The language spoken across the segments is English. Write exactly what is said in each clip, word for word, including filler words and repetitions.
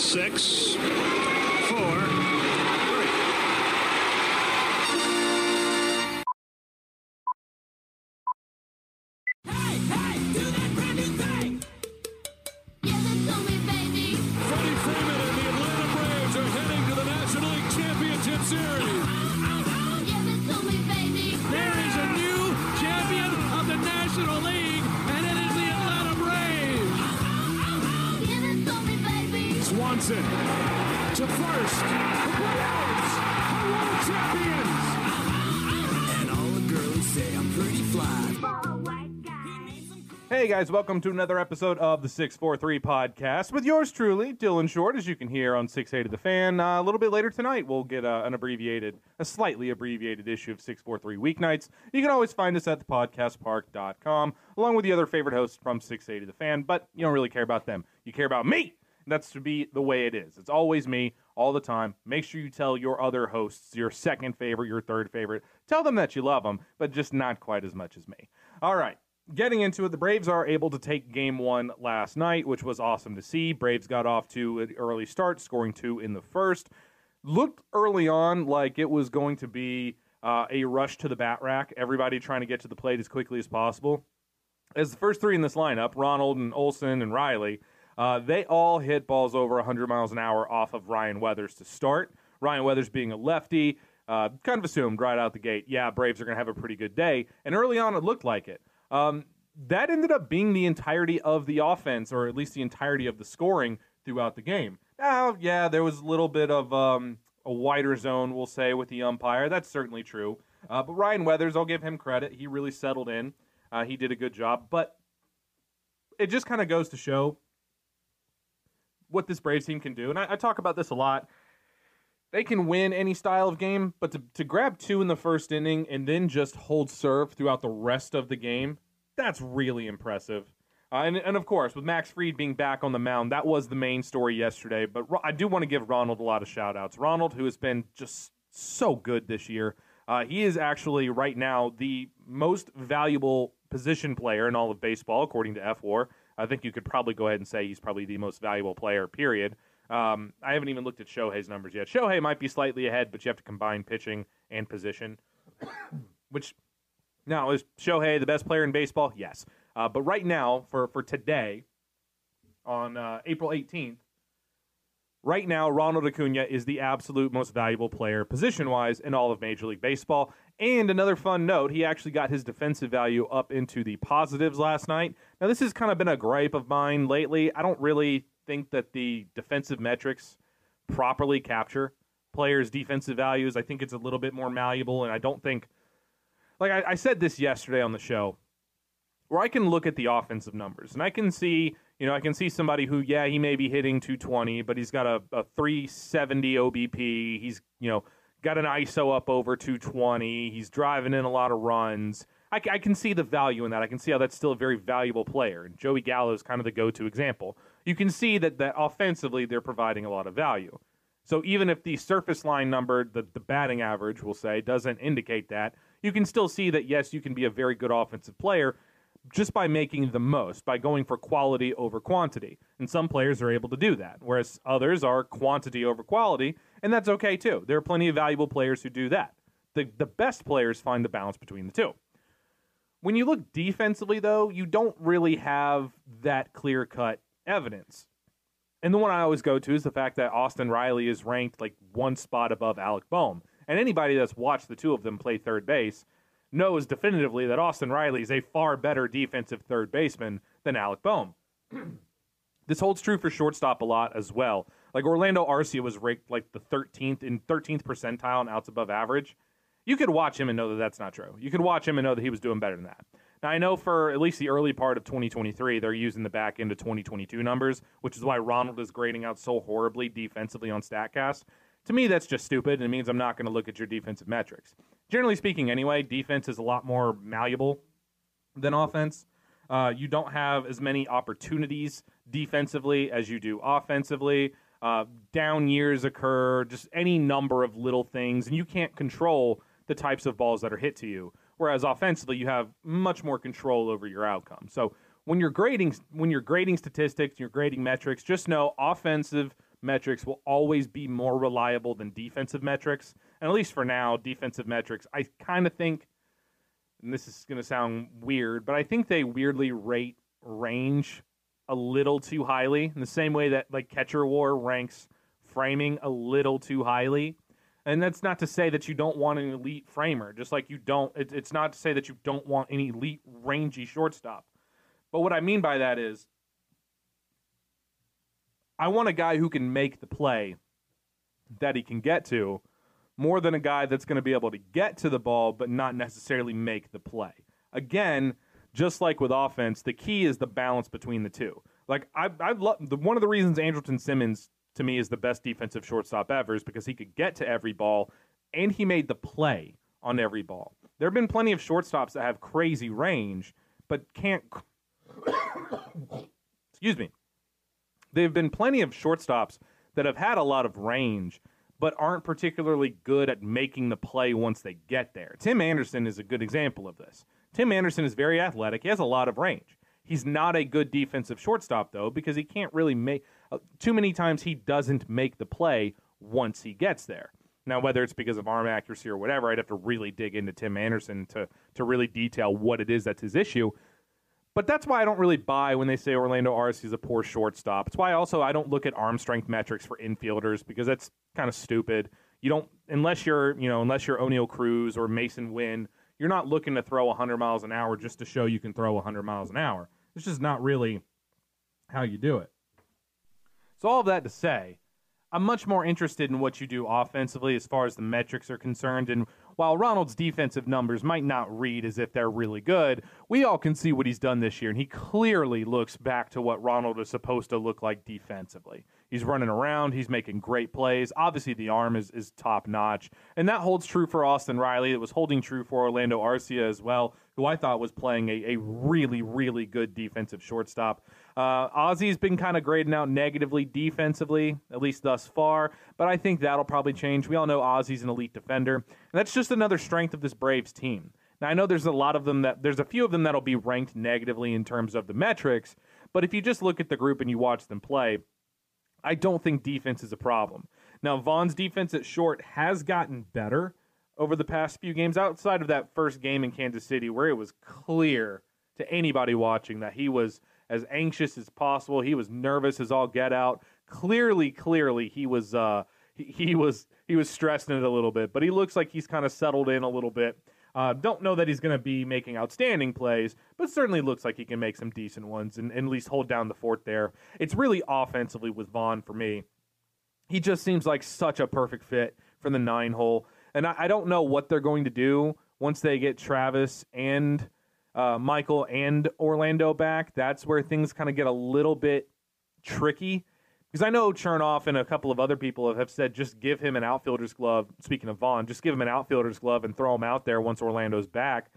Six, four, three. Hey, hey, do that brand new thing! Give it to me, baby. Freddie Freeman and the Atlanta Braves are heading to the National League Championship Series. Oh, oh, oh, oh. Give it to me, baby. There is a new champion of the National League, and it is the Atlanta Braves. Oh, oh, oh, oh. Give it to me, baby. Swanson to first. The Braves are world champions. And all the girls say I'm pretty fly. Hey guys, welcome to another episode of the six four three Podcast with yours truly, Dylan Short, as you can hear on six eighty The Fan. Uh, a little bit later tonight, we'll get uh, an abbreviated, a slightly abbreviated issue of six four three Weeknights. You can always find us at the podcast park dot com, along with the other favorite hosts from six eighty The Fan, but you don't really care about them. You care about me! And that's to be the way it is. It's always me, all the time. Make sure you tell your other hosts, your second favorite, your third favorite. Tell them that you love them, but just not quite as much as me. All right. Getting into it, the Braves are able to take game one last night, which was awesome to see. Braves got off to an early start, scoring two in the first. Looked early on like it was going to be uh, a rush to the bat rack, everybody trying to get to the plate as quickly as possible. As the first three in this lineup, Ronald and Olson and Riley, uh, they all hit balls over one hundred miles an hour off of Ryan Weathers to start. Ryan Weathers being a lefty, uh, kind of assumed right out the gate, yeah, Braves are going to have a pretty good day. And early on, it looked like it. Um, that ended up being the entirety of the offense, or at least the entirety of the scoring throughout the game. Now, yeah, there was a little bit of um, a wider zone, we'll say, with the umpire. That's certainly true. Uh, but Ryan Weathers, I'll give him credit. He really settled in. Uh, he did a good job. But it just kind of goes to show what this Braves team can do. And I, I talk about this a lot. They can win any style of game, but to, to grab two in the first inning and then just hold serve throughout the rest of the game, that's really impressive. Uh, and, and, of course, with Max Fried being back on the mound, that was the main story yesterday. But I do want to give Ronald a lot of shout-outs. Ronald, who has been just so good this year, uh, he is actually right now the most valuable position player in all of baseball, according to F W A R. I think you could probably go ahead and say he's probably the most valuable player, period. Um, I haven't even looked at Shohei's numbers yet. Shohei might be slightly ahead, but you have to combine pitching and position. Which, now, is Shohei the best player in baseball? Yes. Uh, but right now, for, for today, on uh, April eighteenth, right now, Ronald Acuña is the absolute most valuable player position-wise in all of Major League Baseball. And another fun note, he actually got his defensive value up into the positives last night. Now, this has kind of been a gripe of mine lately. I don't really think that the defensive metrics properly capture players' defensive values. I think it's a little bit more malleable, and I don't think... Like, I, I said this yesterday on the show, where I can look at the offensive numbers, and I can see, you know, I can see somebody who, yeah, he may be hitting two twenty, but he's got a, a three seventy O B P, he's, you know, got an I S O up over two twenty, he's driving in a lot of runs. I, I can see the value in that. I can see how that's still a very valuable player, and Joey Gallo is kind of the go-to example. You can see that, that offensively they're providing a lot of value. So even if the surface line number, the, the batting average, we'll say, doesn't indicate that, you can still see that, yes, you can be a very good offensive player just by making the most, by going for quality over quantity. And some players are able to do that, whereas others are quantity over quality, and that's okay too. There are plenty of valuable players who do that. The, the best players find the balance between the two. When you look defensively, though, you don't really have that clear-cut evidence. And the one I always go to is the fact that Austin Riley is ranked like one spot above Alec Bohm. And anybody that's watched the two of them play third base knows definitively that Austin Riley is a far better defensive third baseman than Alec Bohm. This holds true for shortstop a lot as well. Like Orlando Arcia was ranked like the thirteenth in thirteenth percentile and outs above average. You could watch him and know that that's not true. You could watch him and know that he was doing better than that. Now, I know for at least the early part of twenty twenty-three, they're using the back end of twenty twenty-two numbers, which is why Ronald is grading out so horribly defensively on StatCast. To me, that's just stupid, and it means I'm not going to look at your defensive metrics. Generally speaking, anyway, defense is a lot more malleable than offense. Uh, you don't have as many opportunities defensively as you do offensively. Uh, down years occur, just any number of little things, and you can't control the types of balls that are hit to you. Whereas offensively, you have much more control over your outcome. So when you're grading, when you're grading statistics, you're grading metrics, just know offensive metrics will always be more reliable than defensive metrics. And at least for now, defensive metrics, I kind of think, and this is going to sound weird, but I think they weirdly rate range a little too highly, in the same way that like catcher war ranks framing a little too highly. And that's not to say that you don't want an elite framer, just like you don't, it, it's not to say that you don't want an elite rangy shortstop. But what I mean by that is, I want a guy who can make the play that he can get to, more than a guy that's going to be able to get to the ball but not necessarily make the play. Again, just like with offense, the key is the balance between the two. Like I, I love the, one of the reasons Andrelton Simmons to me is the best defensive shortstop ever is because he could get to every ball and he made the play on every ball. There have been plenty of shortstops that have crazy range but can't. Excuse me. There have been plenty of shortstops that have had a lot of range but aren't particularly good at making the play once they get there. Tim Anderson is a good example of this. Tim Anderson is very athletic. He has a lot of range. He's not a good defensive shortstop, though, because he can't really make uh, – too many times he doesn't make the play once he gets there. Now, whether it's because of arm accuracy or whatever, I'd have to really dig into Tim Anderson to, to really detail what it is that's his issue. But that's why I don't really buy when they say Orlando Arcia is a poor shortstop. It's why also I don't look at arm strength metrics for infielders because that's kind of stupid. You don't – unless you're, you know, unless you're O'Neil Cruz or Mason Wynn, you're not looking to throw one hundred miles an hour just to show you can throw one hundred miles an hour. It's just not really how you do it. So all of that to say, I'm much more interested in what you do offensively as far as the metrics are concerned. And while Ronald's defensive numbers might not read as if they're really good, we all can see what he's done this year, and he clearly looks back to what Ronald is supposed to look like defensively. He's running around. He's making great plays. Obviously, the arm is, is top-notch. And that holds true for Austin Riley. It was holding true for Orlando Arcia as well, who I thought was playing a, a really, really good defensive shortstop. Uh, Ozzie's been kind of grading out negatively defensively, at least thus far. But I think that'll probably change. We all know Ozzie's an elite defender. And that's just another strength of this Braves team. Now, I know there's a lot of them that – there's a few of them that'll be ranked negatively in terms of the metrics. But if you just look at the group and you watch them play – I don't think defense is a problem. Now, Vaughn's defense at short has gotten better over the past few games, outside of that first game in Kansas City where it was clear to anybody watching that he was as anxious as possible. He was nervous as all get out. Clearly, clearly, he was uh, he, he was he was stressing it a little bit, but he looks like he's kind of settled in a little bit. Uh, don't know that he's going to be making outstanding plays, but certainly looks like he can make some decent ones and, and at least hold down the fort there. It's really offensively with Vaughn for me. He just seems like such a perfect fit for the nine hole. And I, I don't know what they're going to do once they get Travis and uh, Michael and Orlando back. That's where things kind of get a little bit tricky. Because I know Chernoff and a couple of other people have said just give him an outfielder's glove. Speaking of Vaughn, just give him an outfielder's glove and throw him out there once Orlando's back.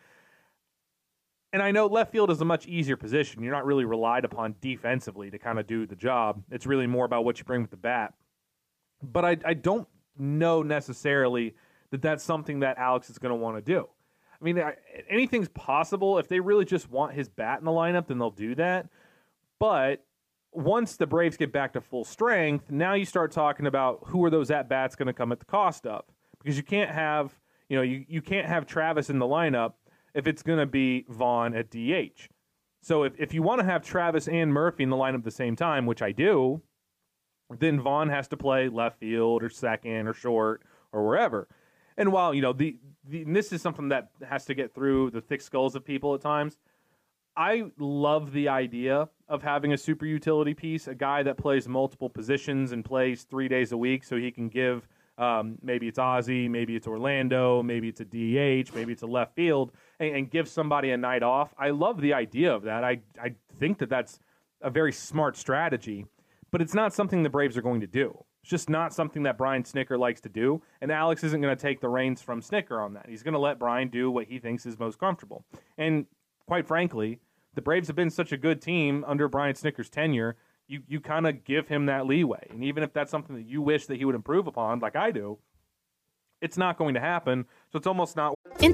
And I know left field is a much easier position. You're not really relied upon defensively to kind of do the job. It's really more about what you bring with the bat. But I, I don't know necessarily that that's something that Alex is going to want to do. I mean, I, anything's possible. If they really just want his bat in the lineup, then they'll do that. But once the Braves get back to full strength, now you start talking about who are those at-bats going to come at the cost of. Because you can't have, you know, you, you can't have Travis in the lineup if it's going to be Vaughn at D H. So if, if you want to have Travis and Murphy in the lineup at the same time, which I do, then Vaughn has to play left field or second or short or wherever. And while, you know, the, the and this is something that has to get through the thick skulls of people at times, I love the idea of having a super utility piece, a guy that plays multiple positions and plays three days a week so he can give Um, maybe it's Ozzie, maybe it's Orlando, maybe it's a D H, maybe it's a left field, and, and give somebody a night off. I love the idea of that. I, I think that that's a very smart strategy, but it's not something the Braves are going to do. It's just not something that Brian Snitker likes to do, and Alex isn't going to take the reins from Snitker on that. He's going to let Brian do what he thinks is most comfortable. And quite frankly, the Braves have been such a good team under Brian Snitker's tenure, you you kind of give him that leeway. And even if that's something that you wish that he would improve upon, like I do, it's not going to happen, so it's almost not. In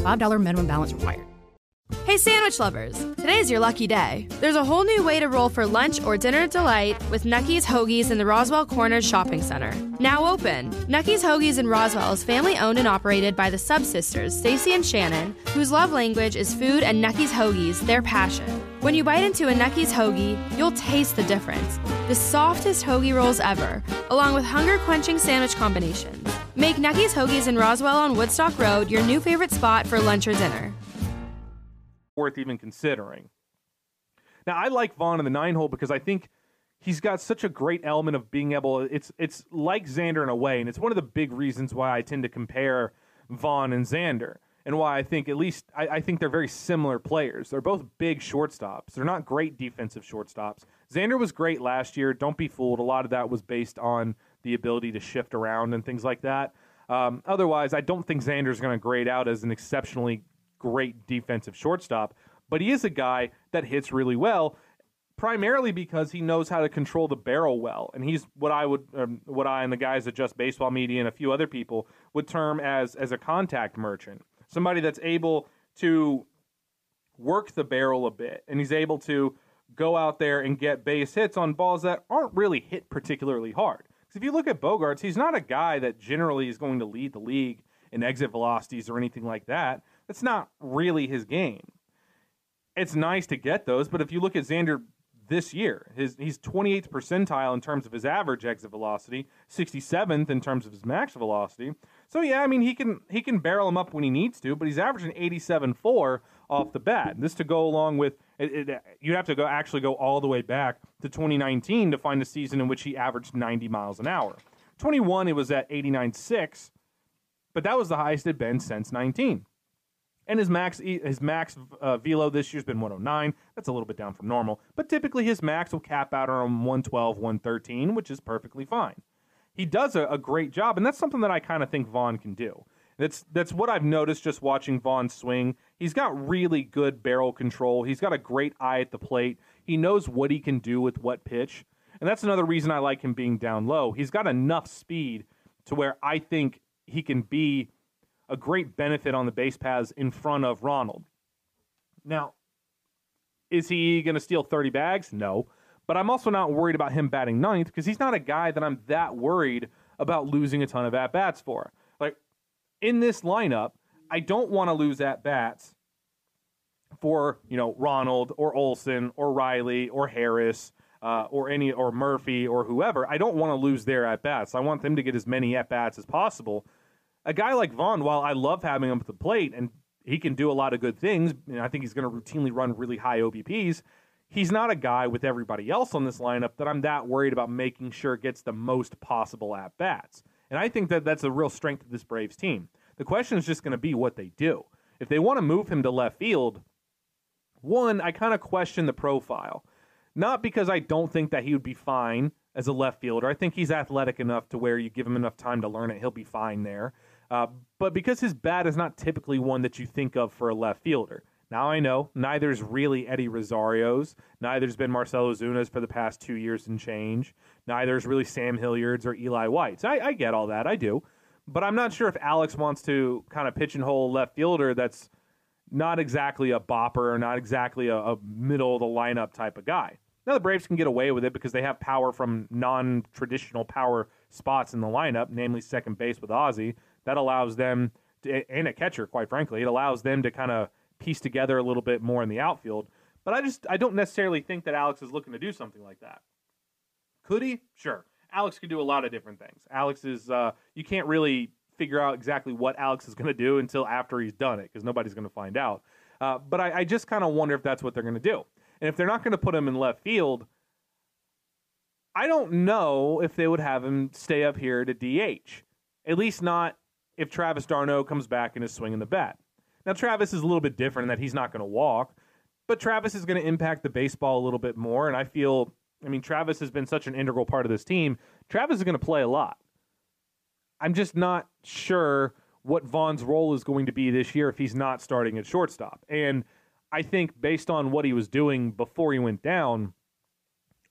five dollars minimum balance required. Hey sandwich lovers, today's your lucky day. There's a whole new way to roll for lunch or dinner delight with Nucky's Hoagies in the Roswell Corners Shopping Center. Now open. Nucky's Hoagies in Roswell is family owned and operated by the Sub Sisters, Stacey and Shannon, whose love language is food and Nucky's Hoagies, their passion. When you bite into a Nucky's Hoagie, you'll taste the difference. The softest hoagie rolls ever, along with hunger-quenching sandwich combinations. Make Nucky's Hoagies in Roswell on Woodstock Road your new favorite spot for lunch or dinner. Worth even considering. Now, I like Vaughn in the nine hole because I think he's got such a great element of being able. It's it's like Xander in a way, and it's one of the big reasons why I tend to compare Vaughn and Xander, and why I think at least I, I think they're very similar players. They're both big shortstops. They're not great defensive shortstops. Xander was great last year. Don't be fooled. A lot of that was based on the ability to shift around and things like that. Um, otherwise, I don't think Xander's going to grade out as an exceptionally great defensive shortstop, but he is a guy that hits really well, primarily because he knows how to control the barrel well. And he's what I would, um, what I and the guys at Just Baseball Media and a few other people would term as, as a contact merchant, somebody that's able to work the barrel a bit. And he's able to go out there and get base hits on balls that aren't really hit particularly hard. If you look at Bogaerts, he's not a guy that generally is going to lead the league in exit velocities or anything like that. That's not really his game. It's nice to get those, but if you look at Xander this year, his he's twenty-eighth percentile in terms of his average exit velocity, sixty-seventh in terms of his max velocity. So yeah, I mean, he can he can barrel him up when he needs to, but he's averaging eighty-seven point four off the bat. This to go along with it, it, you'd have to go actually go all the way back to twenty nineteen to find a season in which he averaged ninety miles an hour. twenty-one, it was at eighty-nine point six, but that was the highest it had been since nineteen. And his max his max uh, velo this year's been one oh nine. That's a little bit down from normal, but typically his max will cap out around one twelve, one thirteen, which is perfectly fine. He does a, a great job, and that's something that I kind of think Vaughn can do. That's that's what I've noticed just watching Vaughn swing. He's got really good barrel control. He's got a great eye at the plate. He knows what he can do with what pitch. And that's another reason I like him being down low. He's got enough speed to where I think he can be a great benefit on the base paths in front of Ronald. Now, is he going to steal thirty bags? No. But I'm also not worried about him batting ninth because he's not a guy that I'm that worried about losing a ton of at-bats for. Like, in this lineup, I don't want to lose at-bats for, you know, Ronald or Olsen or Riley or Harris uh, or any or Murphy or whoever. I don't want to lose their at-bats. I want them to get as many at-bats as possible. A guy like Vaughn, while I love having him at the plate and he can do a lot of good things, and I think he's going to routinely run really high O B Ps, he's not a guy with everybody else on this lineup that I'm that worried about making sure gets the most possible at-bats. And I think that that's a real strength of this Braves team. The question is just going to be what they do. If they want to move him to left field, one, I kind of question the profile. Not because I don't think that he would be fine as a left fielder. I think he's athletic enough to where you give him enough time to learn it, he'll be fine there. Uh, but because his bat is not typically one that you think of for a left fielder. Now I know, neither's really Eddie Rosario's, neither's been Marcelo Ozuna's for the past two years and change, neither's really Sam Hilliard's or Eli White's. I, I get all that, I do. But I'm not sure if Alex wants to kind of pigeonhole left fielder that's not exactly a bopper or not exactly a, a middle-of-the-lineup type of guy. Now the Braves can get away with it because they have power from non-traditional power spots in the lineup, namely second base with Ozzie. That allows them, to, and a catcher, quite frankly, it allows them to kind of piece together a little bit more in the outfield. But I just, I don't necessarily think that Alex is looking to do something like that. Could he? Sure. Alex could do a lot of different things. Alex is, uh, you can't really figure out exactly what Alex is going to do until after he's done it, because nobody's going to find out. Uh, but I, I just kind of wonder if that's what they're going to do. And if they're not going to put him in left field, I don't know if they would have him stay up here to D H. At least not if Travis d'Arnaud comes back and is swinging the bat. Now, Travis is a little bit different in that he's not going to walk, but Travis is going to impact the baseball a little bit more, and I feel, I mean, Travis has been such an integral part of this team. Travis is going to play a lot. I'm just not sure what Vaughn's role is going to be this year if he's not starting at shortstop. And I think based on what he was doing before he went down,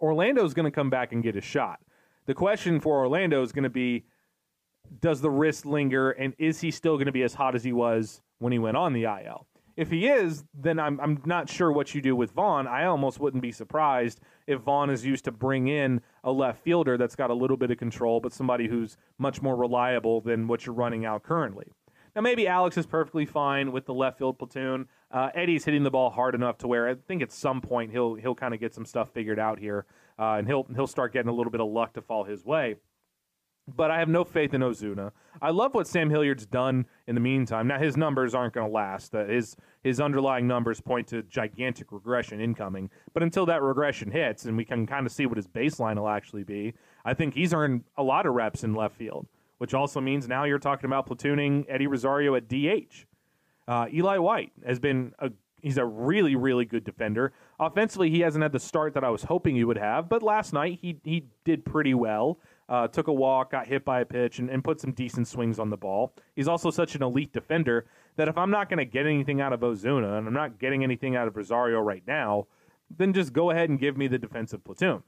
Orlando's going to come back and get a shot. The question for Orlando is going to be, does the wrist linger, and is he still going to be as hot as he was when he went on the I L? If he is, then I'm I'm not sure what you do with Vaughn. I almost wouldn't be surprised if Vaughn is used to bring in a left fielder that's got a little bit of control, but somebody who's much more reliable than what you're running out currently. Now, maybe Alex is perfectly fine with the left field platoon. Uh, Eddie's hitting the ball hard enough to where I think at some point he'll he'll kind of get some stuff figured out here, uh, and he'll he'll start getting a little bit of luck to fall his way. But I have no faith in Ozuna. I love what Sam Hilliard's done in the meantime. Now, his numbers aren't going to last. Uh, his his underlying numbers point to gigantic regression incoming. But until that regression hits and we can kind of see what his baseline will actually be, I think he's earned a lot of reps in left field, which also means now you're talking about platooning Eddie Rosario at D H. Uh, Eli White has been a he's a really, really good defender. Offensively, he hasn't had the start that I was hoping he would have, but last night he he did pretty well. Uh, took a walk, got hit by a pitch, and, and put some decent swings on the ball. He's also such an elite defender that if I'm not going to get anything out of Ozuna and I'm not getting anything out of Rosario right now, then just go ahead and give me the defensive platoon.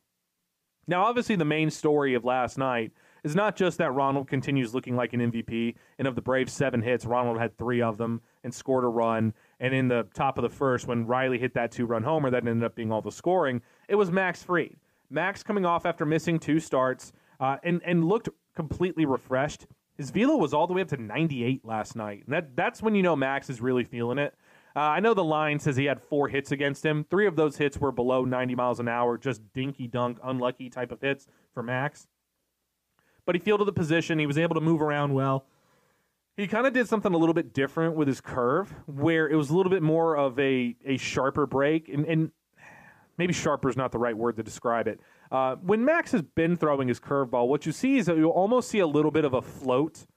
Now, obviously, the main story of last night is not just that Ronald continues looking like an M V P, and of the Braves' seven hits, Ronald had three of them and scored a run. And in the top of the first, when Riley hit that two-run homer, that ended up being all the scoring, it was Max Fried. Max coming off after missing two starts, Uh, and, and looked completely refreshed. His velo was all the way up to ninety-eight last night. And that, that's when you know Max is really feeling it. Uh, I know the line says he had four hits against him. Three of those hits were below ninety miles an hour, just dinky-dunk, unlucky type of hits for Max. But he fielded the position. He was able to move around well. He kind of did something a little bit different with his curve, where it was a little bit more of a, a sharper break. And, and maybe sharper is not the right word to describe it. Uh, when Max has been throwing his curveball, what you see is that you almost see a little bit of a float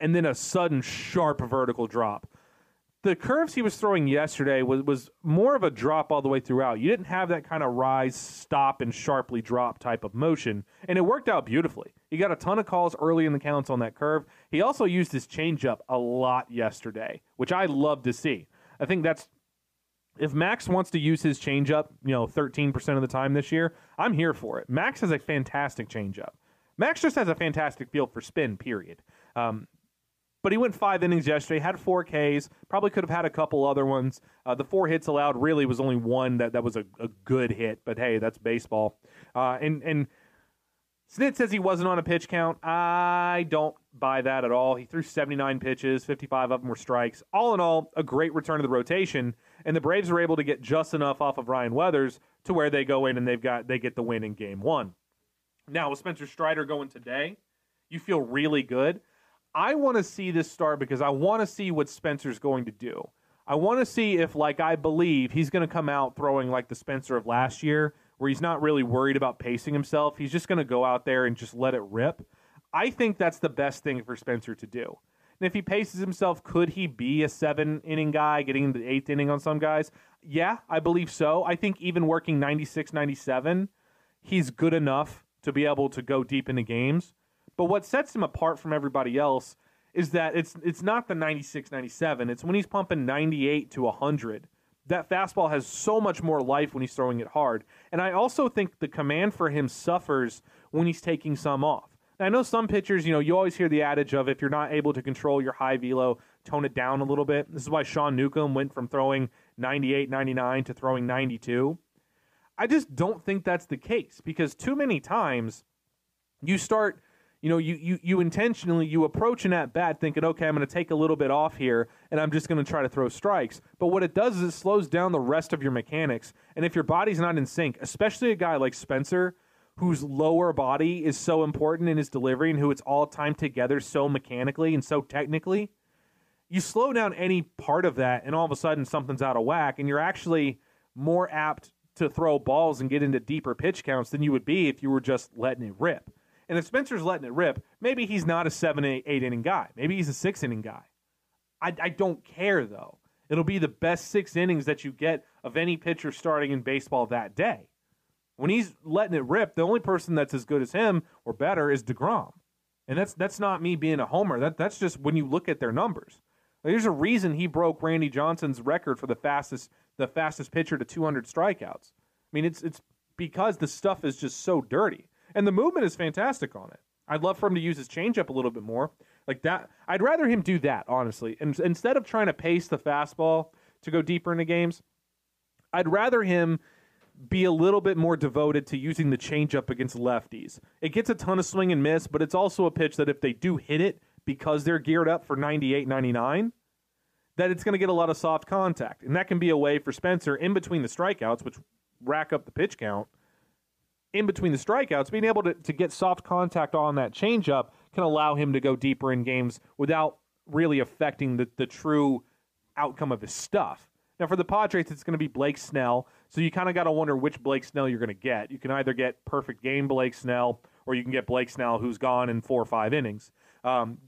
and then a sudden sharp vertical drop. The curves he was throwing yesterday was, was more of a drop all the way throughout. You didn't have that kind of rise, stop, and sharply drop type of motion, and it worked out beautifully. He got a ton of calls early in the counts on that curve. He also used his changeup a lot yesterday, which I love to see. I think that's If Max wants to use his changeup, you know, thirteen percent of the time this year, I'm here for it. Max has a fantastic changeup. Max just has a fantastic feel for spin, period. Um, but he went five innings yesterday, had four Ks, probably could have had a couple other ones. Uh, the four hits allowed really was only one that, that was a, a good hit, but hey, that's baseball. Uh, and, and Snit says he wasn't on a pitch count. I don't buy that at all. He threw seventy-nine pitches, fifty-five of them were strikes. All in all, a great return to the rotation. And the Braves were able to get just enough off of Ryan Weathers to where they go in and they've got they get the win in game one. Now, with Spencer Strider going today, you feel really good. I want to see this start because I want to see what Spencer's going to do. I want to see if, like I believe, he's going to come out throwing like the Spencer of last year, where he's not really worried about pacing himself. He's just going to go out there and just let it rip. I think that's the best thing for Spencer to do. And if he paces himself, could he be a seven-inning guy, getting into the eighth inning on some guys? Yeah, I believe so. I think even working ninety-six, ninety-seven, he's good enough to be able to go deep into games. But what sets him apart from everybody else is that it's it's not the ninety-six, ninety-seven. It's when he's pumping ninety-eight to one hundred. That fastball has so much more life when he's throwing it hard. And I also think the command for him suffers when he's taking some off. I know some pitchers, you know, you always hear the adage of if you're not able to control your high velo, tone it down a little bit. This is why Sean Newcomb went from throwing ninety-eight, ninety-nine to throwing ninety-two. I just don't think that's the case, because too many times you start, you know, you you, you intentionally, you approach an at-bat thinking, okay, I'm going to take a little bit off here, and I'm just going to try to throw strikes. But what it does is it slows down the rest of your mechanics. And if your body's not in sync, especially a guy like Spencer, whose lower body is so important in his delivery and who it's all timed together so mechanically and so technically, you slow down any part of that and all of a sudden something's out of whack, and you're actually more apt to throw balls and get into deeper pitch counts than you would be if you were just letting it rip. And if Spencer's letting it rip, maybe he's not a seven, eight, eight inning guy. Maybe he's a six inning guy. I, I don't care, though. It'll be the best six innings that you get of any pitcher starting in baseball that day. When he's letting it rip, the only person that's as good as him or better is DeGrom. And that's that's not me being a homer. That That's just when you look at their numbers. There's a reason he broke Randy Johnson's record for the fastest the fastest pitcher to two hundred strikeouts. I mean, it's it's because the stuff is just so dirty. And the movement is fantastic on it. I'd love for him to use his changeup a little bit more. Like that, I'd rather him do that, honestly. And instead of trying to pace the fastball to go deeper into games, I'd rather him be a little bit more devoted to using the changeup against lefties. It gets a ton of swing and miss, but it's also a pitch that if they do hit it because they're geared up for ninety-eight ninety-nine, that it's going to get a lot of soft contact. And that can be a way for Spencer, in between the strikeouts, which rack up the pitch count, in between the strikeouts, being able to, to get soft contact on that changeup can allow him to go deeper in games without really affecting the, the true outcome of his stuff. Now, for the Padres, it's going to be Blake Snell. So you kind of got to wonder which Blake Snell you're going to get. You can either get perfect game Blake Snell, or you can get Blake Snell who's gone in four or five innings. Um,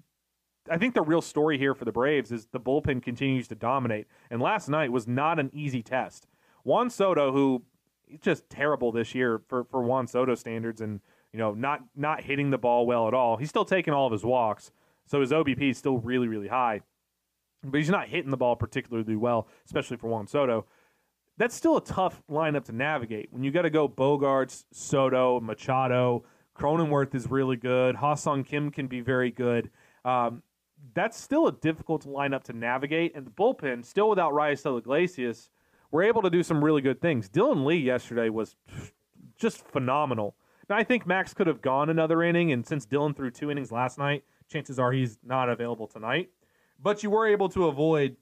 I think the real story here for the Braves is the bullpen continues to dominate. And last night was not an easy test. Juan Soto, who is just terrible this year for, for Juan Soto standards, and you know not not hitting the ball well at all. He's still taking all of his walks, so his O B P is still really, really high. But he's not hitting the ball particularly well, especially for Juan Soto. That's still a tough lineup to navigate. When you got to go Bogaerts, Soto, Machado, Cronenworth is really good. Ha-Sung Kim can be very good. Um, that's still a difficult lineup to navigate. And the bullpen, still without Raisel Iglesias, were able to do some really good things. Dylan Lee yesterday was just phenomenal. Now, I think Max could have gone another inning, and since Dylan threw two innings last night, chances are he's not available tonight. But you were able to avoid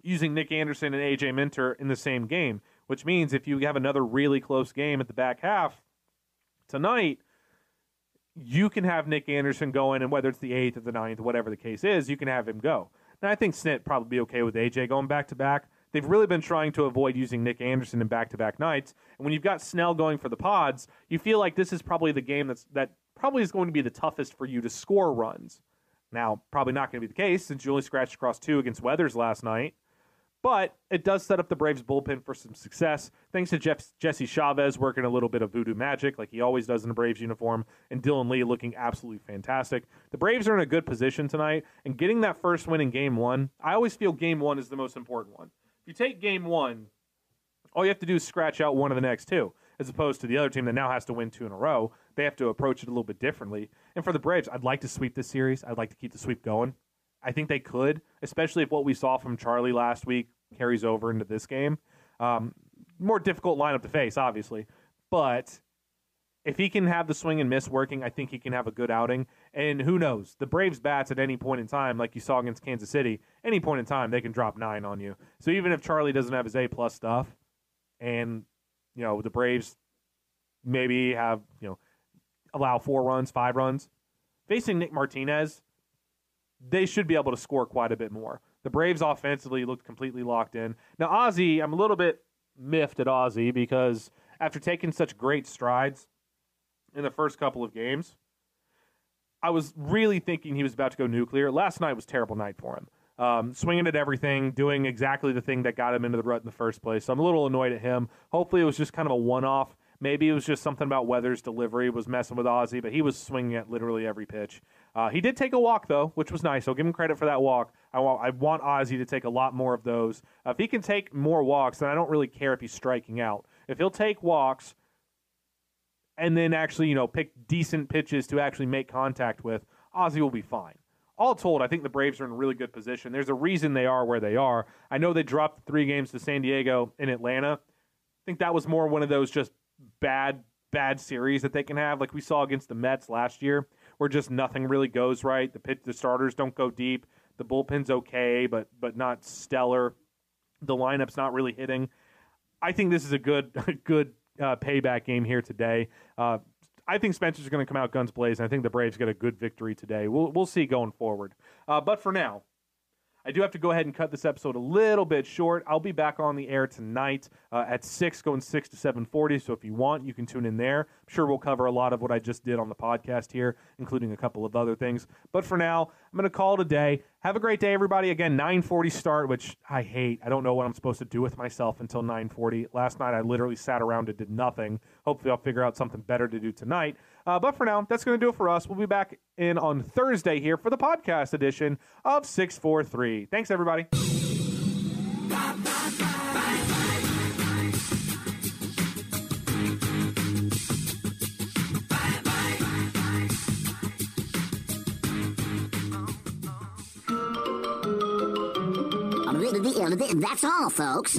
using Nick Anderson and A J Minter in the same game, which means if you have another really close game at the back half tonight, you can have Nick Anderson go in, and whether it's the eighth or the ninth, whatever the case is, you can have him go. And I think Snit probably be okay with A J going back-to-back. They've really been trying to avoid using Nick Anderson in back-to-back nights. And when you've got Snell going for the Pods, you feel like this is probably the game that's that probably is going to be the toughest for you to score runs. Now, probably not going to be the case since you only scratched across two against Weathers last night. But it does set up the Braves bullpen for some success, thanks to Jeff, Jesse Chavez working a little bit of voodoo magic like he always does in a Braves uniform, and Dylan Lee looking absolutely fantastic. The Braves are in a good position tonight, and getting that first win in game one, I always feel game one is the most important one. If you take game one, all you have to do is scratch out one of the next two, as opposed to the other team that now has to win two in a row. They have to approach it a little bit differently. And for the Braves, I'd like to sweep this series. I'd like to keep the sweep going. I think they could, especially if what we saw from Charlie last week carries over into this game. Um, more difficult lineup to face, obviously. But if he can have the swing and miss working, I think he can have a good outing. And who knows? The Braves bats at any point in time, like you saw against Kansas City, any point in time, they can drop nine on you. So even if Charlie doesn't have his A-plus stuff and, you know, the Braves maybe have, you know, allow four runs, five runs, facing Nick Martinez, they should be able to score quite a bit more. The Braves offensively looked completely locked in. Now, Ozzie, I'm a little bit miffed at Ozzie because after taking such great strides in the first couple of games, I was really thinking he was about to go nuclear. Last night was a terrible night for him. Um, swinging at everything, doing exactly the thing that got him into the rut in the first place. So I'm a little annoyed at him. Hopefully it was just kind of a one-off. Maybe it was just something about Weathers' delivery was messing with Ozzie, but he was swinging at literally every pitch. Uh, he did take a walk, though, which was nice. I'll give him credit for that walk. I want, I want Ozzie to take a lot more of those. Uh, if he can take more walks, then I don't really care if he's striking out. If he'll take walks and then actually, you know, pick decent pitches to actually make contact with, Ozzie will be fine. All told, I think the Braves are in a really good position. There's a reason they are where they are. I know they dropped three games to San Diego and Atlanta. think that was more one of those just bad, bad series that they can have. Like we saw against the Mets last year where just nothing really goes right. The pitch, the starters don't go deep. The bullpen's okay, but but not stellar. The lineup's not really hitting. I think this is a good a good uh, payback game here today. Uh, I think Spencer's going to come out guns blazing. I think the Braves get a good victory today. We'll we'll see going forward. Uh, but for now, I do have to go ahead and cut this episode a little bit short. I'll be back on the air tonight uh, at six, going six to seven forty. So if you want, you can tune in there. I'm sure we'll cover a lot of what I just did on the podcast here, including a couple of other things. But for now, I'm going to call it a day. Have a great day, everybody. Again, nine forty start, which I hate. I don't know what I'm supposed to do with myself until nine forty. Last night, I literally sat around and did nothing. Hopefully, I'll figure out something better to do tonight. Uh, but for now, that's going to do it for us. We'll be back in on Thursday here for the podcast edition of six forty-three. Thanks, everybody. Bye, bye, bye. That's all, folks.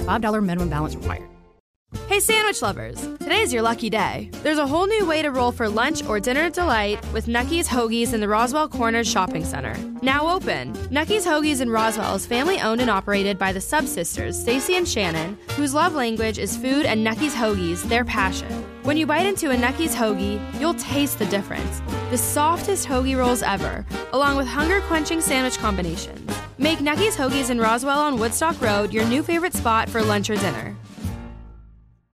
five dollars minimum balance required. Hey sandwich lovers, today's your lucky day. There's a whole new way to roll for lunch or dinner delight with Nucky's Hoagies in the Roswell Corners Shopping Center. Now open. Nucky's Hoagies in Roswell is family owned and operated by the Sub Sisters, Stacey and Shannon, whose love language is food and Nucky's Hoagies, their passion. When you bite into a Nucky's Hoagie, you'll taste the difference. The softest hoagie rolls ever, along with hunger-quenching sandwich combinations. Make Nucky's Hoagies in Roswell on Woodstock Road your new favorite spot for lunch or dinner.